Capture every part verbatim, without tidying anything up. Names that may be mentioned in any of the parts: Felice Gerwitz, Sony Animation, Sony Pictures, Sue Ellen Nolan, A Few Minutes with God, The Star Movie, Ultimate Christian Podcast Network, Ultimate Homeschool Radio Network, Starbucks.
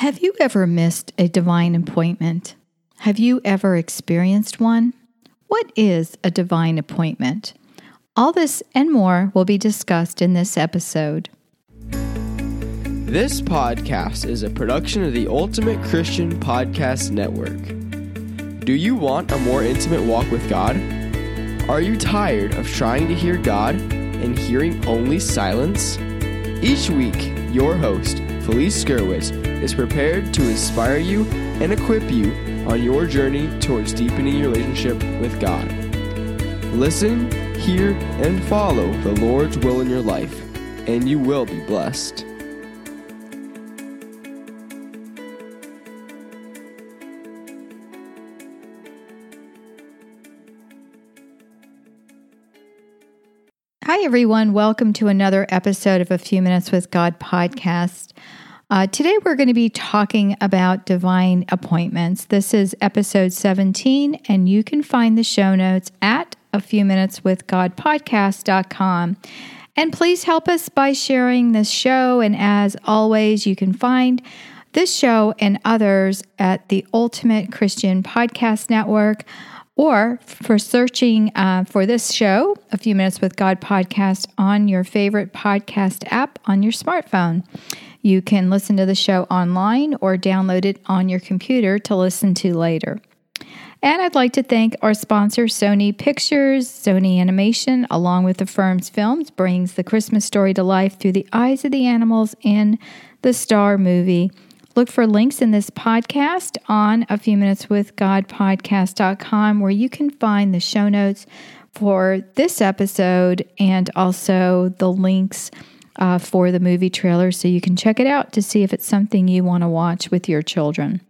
Have you ever missed a divine appointment? Have you ever experienced one? What is a divine appointment? All this and more will be discussed in this episode. This podcast is a production of the Ultimate Christian Podcast Network. Do you want a more intimate walk with God? Are you tired of trying to hear God and hearing only silence? Each week, your host, Felice Gerwitz, is prepared to inspire you and equip you on your journey towards deepening your relationship with God. Listen, hear, and follow the Lord's will in your life, and you will be blessed. Hi, everyone. Welcome to another episode of A Few Minutes with God podcast. Uh, today, we're going to be talking about divine appointments. This is episode seventeen, and you can find the show notes at a few minutes with god podcast dot com. And please help us by sharing this show. And as always, you can find this show and others at the Ultimate Christian Podcast Network, or for searching uh, for this show, A Few Minutes with God podcast, on your favorite podcast app on your smartphone. You can listen to the show online or download it on your computer to listen to later. And I'd like to thank our sponsor, Sony Pictures. Sony Animation, along with the firm's films, brings the Christmas story to life through the eyes of the animals in The Star Movie. Look for links in this podcast on A Few Minutes with God podcast dot com, where you can find the show notes for this episode and also the links uh, for the movie trailer, so you can check it out to see if it's something you want to watch with your children.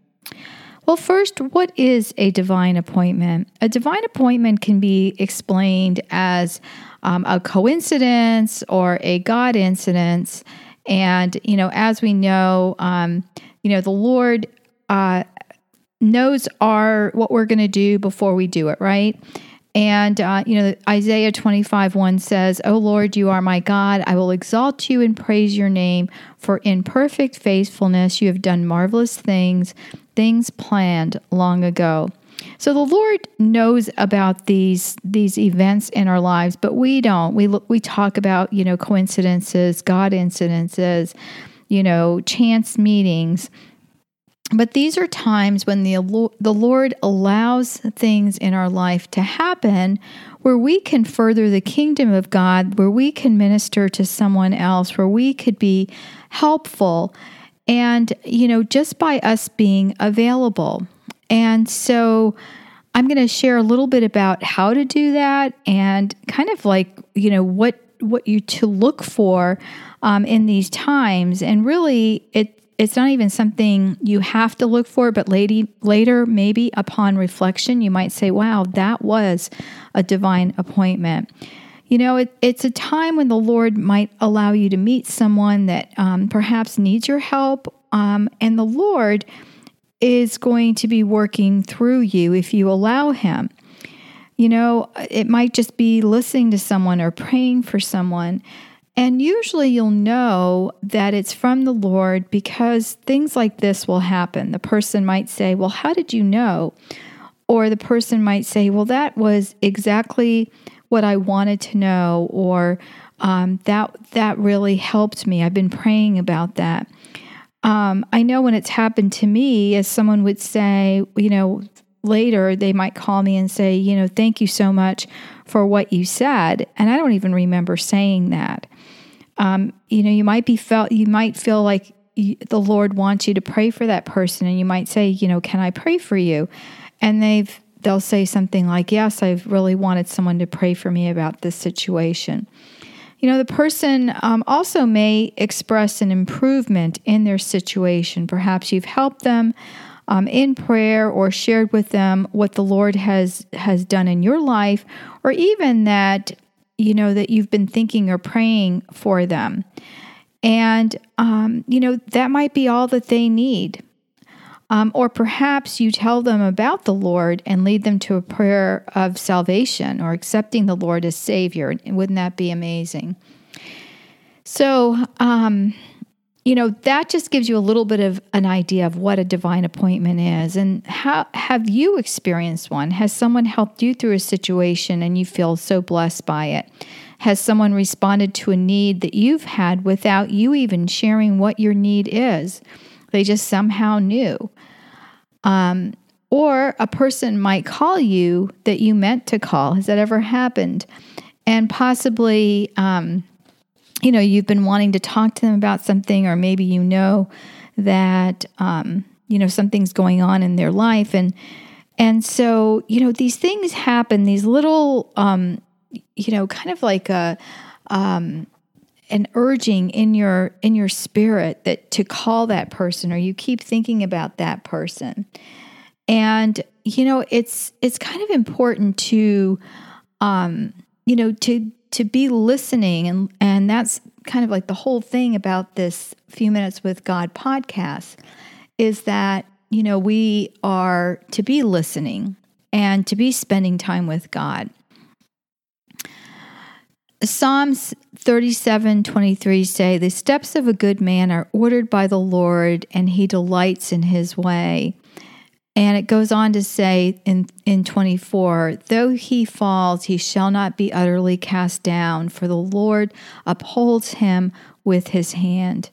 Well, first, what is a divine appointment? A divine appointment can be explained as um, a coincidence or a God incidence. And, you know, as we know, um, you know, the Lord uh, knows our what we're going to do before we do it, right? And, uh, you know, Isaiah twenty-five one says, "O Lord, you are my God. I will exalt you and praise your name, for in perfect faithfulness you have done marvelous things, things planned long ago." So the Lord knows about these these events in our lives, but we don't. We we talk about, you know, coincidences, God incidences, you know, chance meetings. But these are times when the, the Lord allows things in our life to happen where we can further the kingdom of God, where we can minister to someone else, where we could be helpful, and, you know, just by us being available. And so I'm going to share a little bit about how to do that and kind of like, you know, what what you to look for um, in these times. And really, it it's not even something you have to look for, but lady, later, maybe upon reflection, you might say, wow, that was a divine appointment. You know, it, it's a time when the Lord might allow you to meet someone that um, perhaps needs your help, um, and the Lord is going to be working through you if you allow him. You know, it might just be listening to someone or praying for someone. And usually you'll know that it's from the Lord because things like this will happen. The person might say, well, how did you know? Or the person might say, well, that was exactly what I wanted to know, or um, that that really helped me. I've been praying about that. Um, I know when it's happened to me, as someone would say, you know, later they might call me and say, you know, thank you so much for what you said. And I don't even remember saying that. Um, you know, you might be felt, you might feel like you, the Lord wants you to pray for that person, and you might say, you know, can I pray for you? And they've they'll say something like, yes, I've really wanted someone to pray for me about this situation. You know, the person um, also may express an improvement in their situation. Perhaps you've helped them um, in prayer or shared with them what the Lord has has done in your life, or even that, you know, that you've been thinking or praying for them. And, um, you know, that might be all that they need. Um, or perhaps you tell them about the Lord and lead them to a prayer of salvation or accepting the Lord as Savior. Wouldn't that be amazing? So, um, you know, that just gives you a little bit of an idea of what a divine appointment is. And how have you experienced one? Has someone helped you through a situation and you feel so blessed by it? Has someone responded to a need that you've had without you even sharing what your need is? They just somehow knew. Um, or a person might call you that you meant to call. Has that ever happened? And possibly, um, you know, you've been wanting to talk to them about something, or maybe you know that, um, you know, something's going on in their life. And and so, you know, these things happen, these little, um, you know, kind of like a... Um, an urging in your in your spirit that to call that person, or you keep thinking about that person. And you know, it's it's kind of important to um you know to to be listening, and and that's kind of like the whole thing about this Few Minutes with God podcast, is that you know we are to be listening and to be spending time with God. Psalms thirty-seven twenty-three say, "The steps of a good man are ordered by the Lord, and he delights in his way." And it goes on to say in, in twenty-four, "Though he falls, he shall not be utterly cast down, for the Lord upholds him with his hand."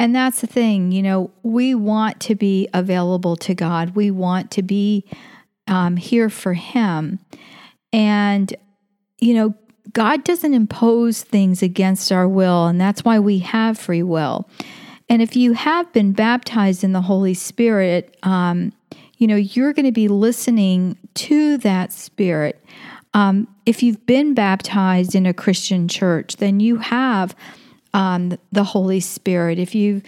And that's the thing, you know, we want to be available to God. We want to be um, here for him. And, you know, God doesn't impose things against our will, and that's why we have free will. And if you have been baptized in the Holy Spirit, um, you know, you're going to be listening to that Spirit. Um, if you've been baptized in a Christian church, then you have um, the Holy Spirit. If you've,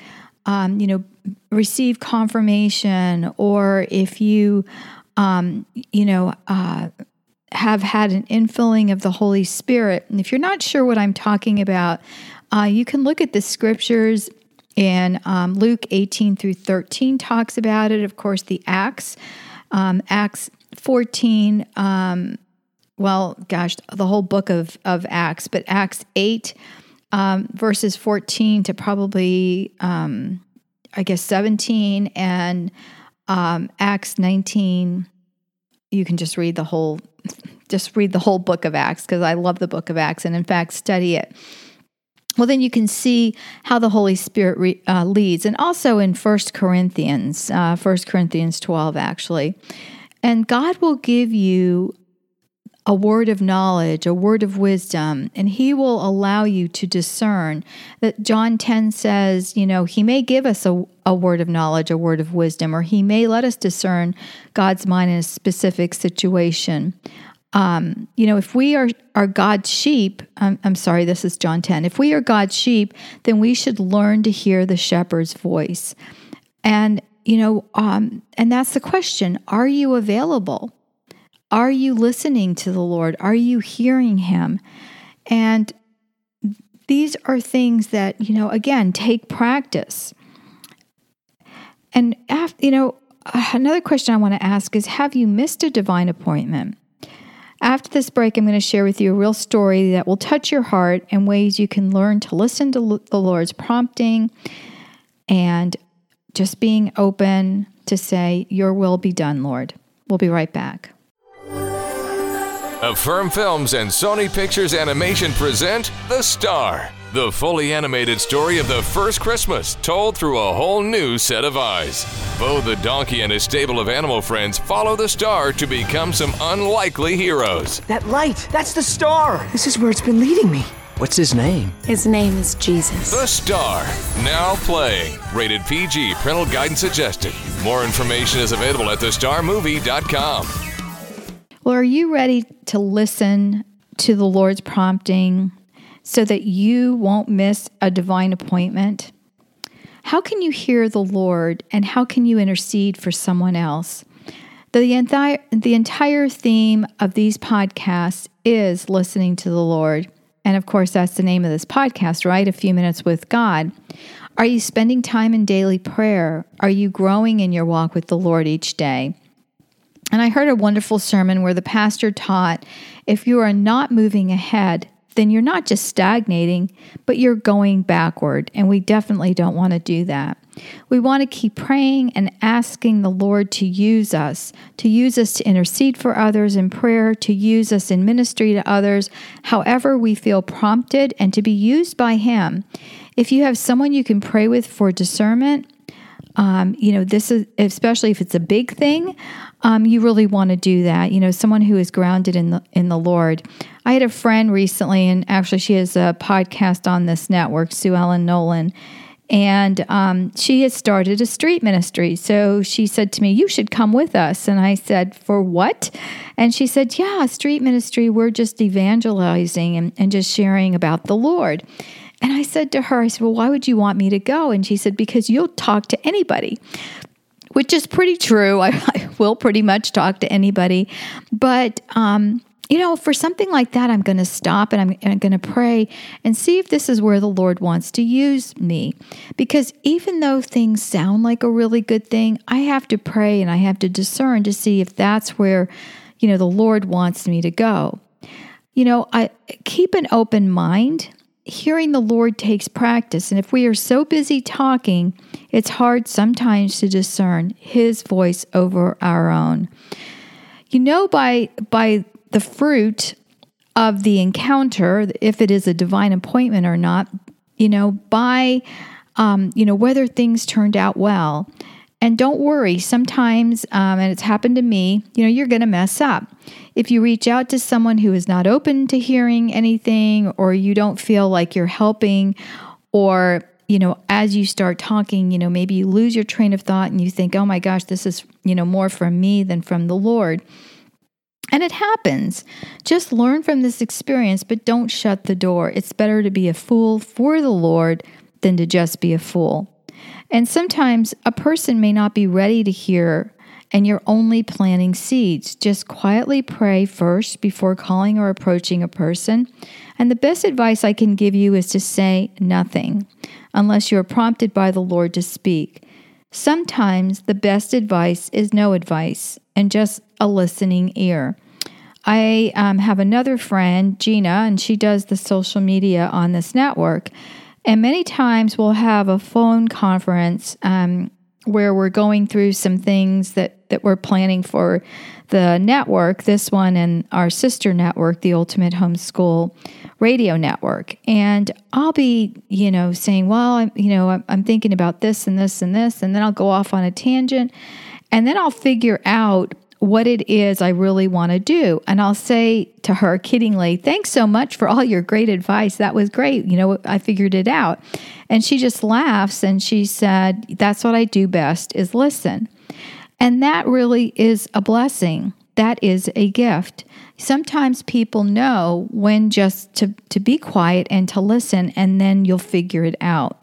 um, you know, received confirmation, or if you, um, you know, uh have had an infilling of the Holy Spirit. And if you're not sure what I'm talking about, uh, you can look at the scriptures in um, Luke eighteen through thirteen talks about it. Of course, the Acts, um, Acts fourteen, um, well, gosh, the whole book of, of Acts, but Acts eight, um, verses fourteen to probably, um, I guess, seventeen, and um, Acts nineteen. You can just read the whole just read the whole book of Acts, because I love the book of Acts, and in fact study it. Well, then you can see how the Holy Spirit re, uh, leads, and also in First Corinthians, uh, First Corinthians twelve, actually. And God will give you a word of knowledge, a word of wisdom, and he will allow you to discern. That John ten says, you know, he may give us a, a word of knowledge, a word of wisdom, or he may let us discern God's mind in a specific situation. Um, you know, if we are, are God's sheep, I'm, I'm sorry, this is John ten. If we are God's sheep, then we should learn to hear the shepherd's voice. And, you know, um, and that's the question. Are you available? Are you listening to the Lord? Are you hearing him? And these are things that, you know, again, take practice. And, after, you know, another question I want to ask is, have you missed a divine appointment? After this break, I'm going to share with you a real story that will touch your heart, and ways you can learn to listen to the Lord's prompting, and just being open to say, "Your will be done, Lord." We'll be right back. Affirm Films and Sony Pictures Animation present The Star, the fully animated story of the first Christmas, told through a whole new set of eyes. Bo the donkey and his stable of animal friends follow the star to become some unlikely heroes. That light, that's the star. This is where it's been leading me. What's his name? His name is Jesus. The Star, now playing. Rated P G, parental guidance suggested. More information is available at the star movie dot com. Well, are you ready to listen to the Lord's prompting so that you won't miss a divine appointment? How can you hear the Lord, and how can you intercede for someone else? The entire, the entire theme of these podcasts is listening to the Lord. And of course, that's the name of this podcast, right? A Few Minutes with God. Are you spending time in daily prayer? Are you growing in your walk with the Lord each day? And I heard a wonderful sermon where the pastor taught, if you are not moving ahead, then you're not just stagnating, but you're going backward, and we definitely don't want to do that. We want to keep praying and asking the Lord to use us, to use us to intercede for others in prayer, to use us in ministry to others, however we feel prompted, and to be used by Him. If you have someone you can pray with for discernment, Um, you know, this is, especially if it's a big thing, um, you really want to do that. You know, someone who is grounded in the, in the Lord. I had a friend recently, and actually she has a podcast on this network, Sue Ellen Nolan, and um, she has started a street ministry. So she said to me, "You should come with us." And I said, "For what?" And she said, "Yeah, street ministry, we're just evangelizing and, and just sharing about the Lord." And I said to her, I said, "Well, why would you want me to go?" And she said, "Because you'll talk to anybody," which is pretty true. I, I will pretty much talk to anybody. But, um, you know, for something like that, I'm going to stop and I'm, I'm going to pray and see if this is where the Lord wants to use me. Because even though things sound like a really good thing, I have to pray and I have to discern to see if that's where, you know, the Lord wants me to go. You know, I keep an open mind. Hearing the Lord takes practice, and if we are so busy talking, it's hard sometimes to discern His voice over our own. You know, by by the fruit of the encounter, if it is a divine appointment or not, you know, by, um, you know, whether things turned out well. And don't worry, sometimes, um, and it's happened to me, you know, you're going to mess up. If you reach out to someone who is not open to hearing anything, or you don't feel like you're helping, or, you know, as you start talking, you know, maybe you lose your train of thought and you think, "Oh my gosh, this is, you know, more from me than from the Lord." And it happens. Just learn from this experience, but don't shut the door. It's better to be a fool for the Lord than to just be a fool. And sometimes a person may not be ready to hear, and you're only planting seeds. Just quietly pray first before calling or approaching a person. And the best advice I can give you is to say nothing unless you are prompted by the Lord to speak. Sometimes the best advice is no advice and just a listening ear. I um, have another friend, Gina, and she does the social media on this network. And many times we'll have a phone conference um, where we're going through some things that, that we're planning for the network, this one and our sister network, the Ultimate Homeschool Radio Network. And I'll be, you know, saying, "Well, I'm, you know, I'm, I'm thinking about this and this and this," and then I'll go off on a tangent, and then I'll figure out what it is I really want to do. And I'll say to her kiddingly, "Thanks so much for all your great advice. That was great. You know, I figured it out." And she just laughs and she said, "That's what I do best, is listen." And that really is a blessing. That is a gift. Sometimes people know when just to, to be quiet and to listen, and then you'll figure it out.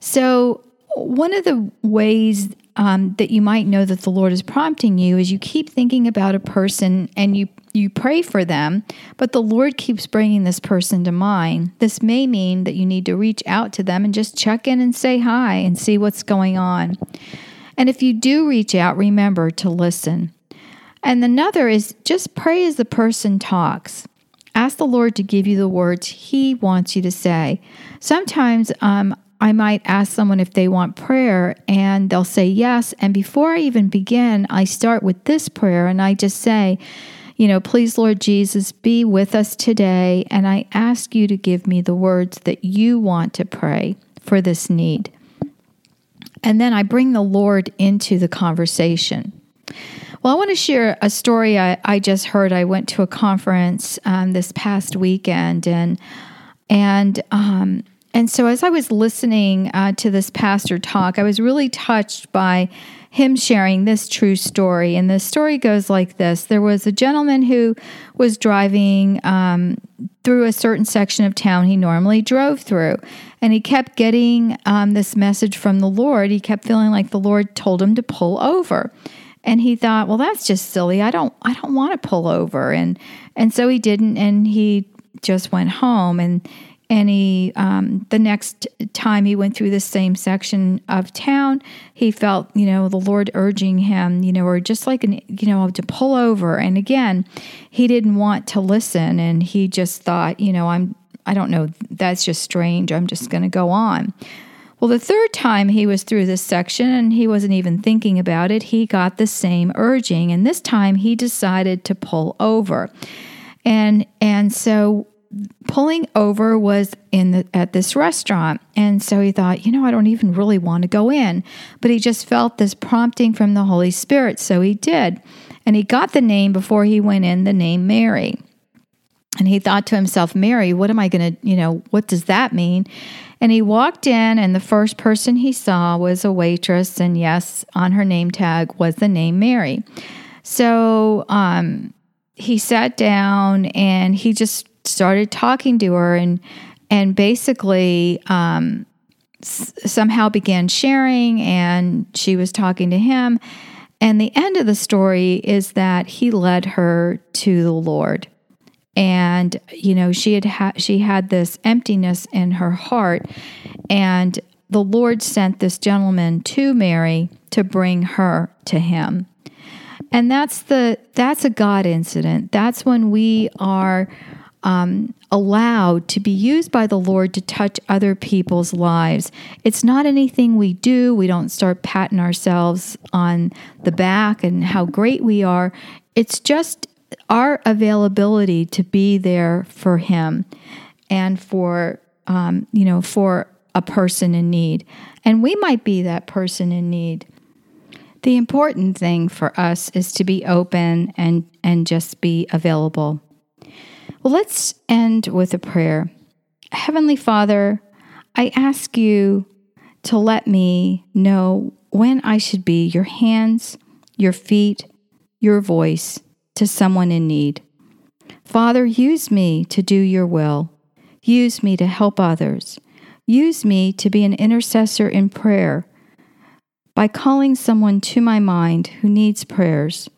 So one of the ways Um, that you might know that the Lord is prompting you is you keep thinking about a person and you, you pray for them, but the Lord keeps bringing this person to mind. This may mean that you need to reach out to them and just check in and say hi and see what's going on. And if you do reach out, remember to listen. And another is just pray as the person talks. Ask the Lord to give you the words He wants you to say. Sometimes um. I might ask someone if they want prayer, and they'll say yes. And before I even begin, I start with this prayer, and I just say, you know, "Please, Lord Jesus, be with us today, and I ask you to give me the words that you want to pray for this need." And then I bring the Lord into the conversation. Well, I want to share a story I, I just heard. I went to a conference um, this past weekend, and and um. And so as I was listening uh, to this pastor talk, I was really touched by him sharing this true story. And the story goes like this. There was a gentleman who was driving um, through a certain section of town he normally drove through. And he kept getting um, this message from the Lord. He kept feeling like the Lord told him to pull over. And he thought, "Well, that's just silly. I don't I don't want to pull over." And, and so he didn't, and he just went home. And any, um, the next time he went through the same section of town, he felt, you know, the Lord urging him, you know, or just like, an, you know, to pull over. And again, he didn't want to listen. And he just thought, you know, I'm, I don't know, that's just strange. I'm just going to go on. Well, the third time he was through this section, and he wasn't even thinking about it, he got the same urging. And this time he decided to pull over. And and so pulling over was in the, at this restaurant. And so he thought, you know, I don't even really want to go in. But he just felt this prompting from the Holy Spirit. So he did. And he got the name before he went in, the name Mary. And he thought to himself, Mary, what am I going to, you know, what does that mean? And he walked in, and the first person he saw was a waitress, and yes, on her name tag was the name Mary. So um, he sat down, and he just started talking to her, and and basically um, s- somehow began sharing, and she was talking to him. And the end of the story is that he led her to the Lord. And, you know, she had ha- she had this emptiness in her heart, and the Lord sent this gentleman to Mary to bring her to him. And that's the that's a God incident. That's when we are um, allowed to be used by the Lord to touch other people's lives. It's not anything we do. We don't start patting ourselves on the back and how great we are. It's just our availability to be there for him and for, um, you know, for a person in need. And we might be that person in need. The important thing for us is to be open and, and just be available. Well, let's end with a prayer. Heavenly Father, I ask you to let me know when I should be your hands, your feet, your voice to someone in need. Father, use me to do your will. Use me to help others. Use me to be an intercessor in prayer by calling someone to my mind who needs prayers.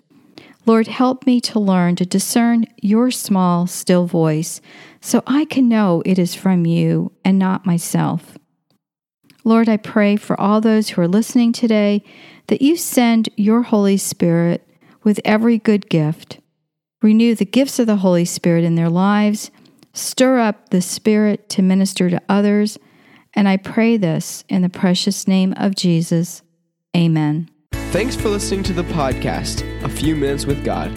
Lord, help me to learn to discern your small, still voice so I can know it is from you and not myself. Lord, I pray for all those who are listening today that you send your Holy Spirit with every good gift. Renew the gifts of the Holy Spirit in their lives. Stir up the Spirit to minister to others. And I pray this in the precious name of Jesus. Amen. Thanks for listening to the podcast, A Few Minutes with God.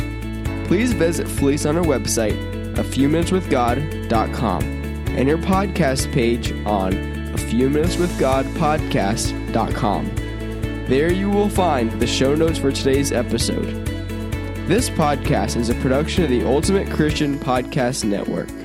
Please visit Felice on her website, a few minutes with god dot com, and her podcast page on a few minutes with god podcast dot com. There you will find the show notes for today's episode. This podcast is a production of the Ultimate Christian Podcast Network.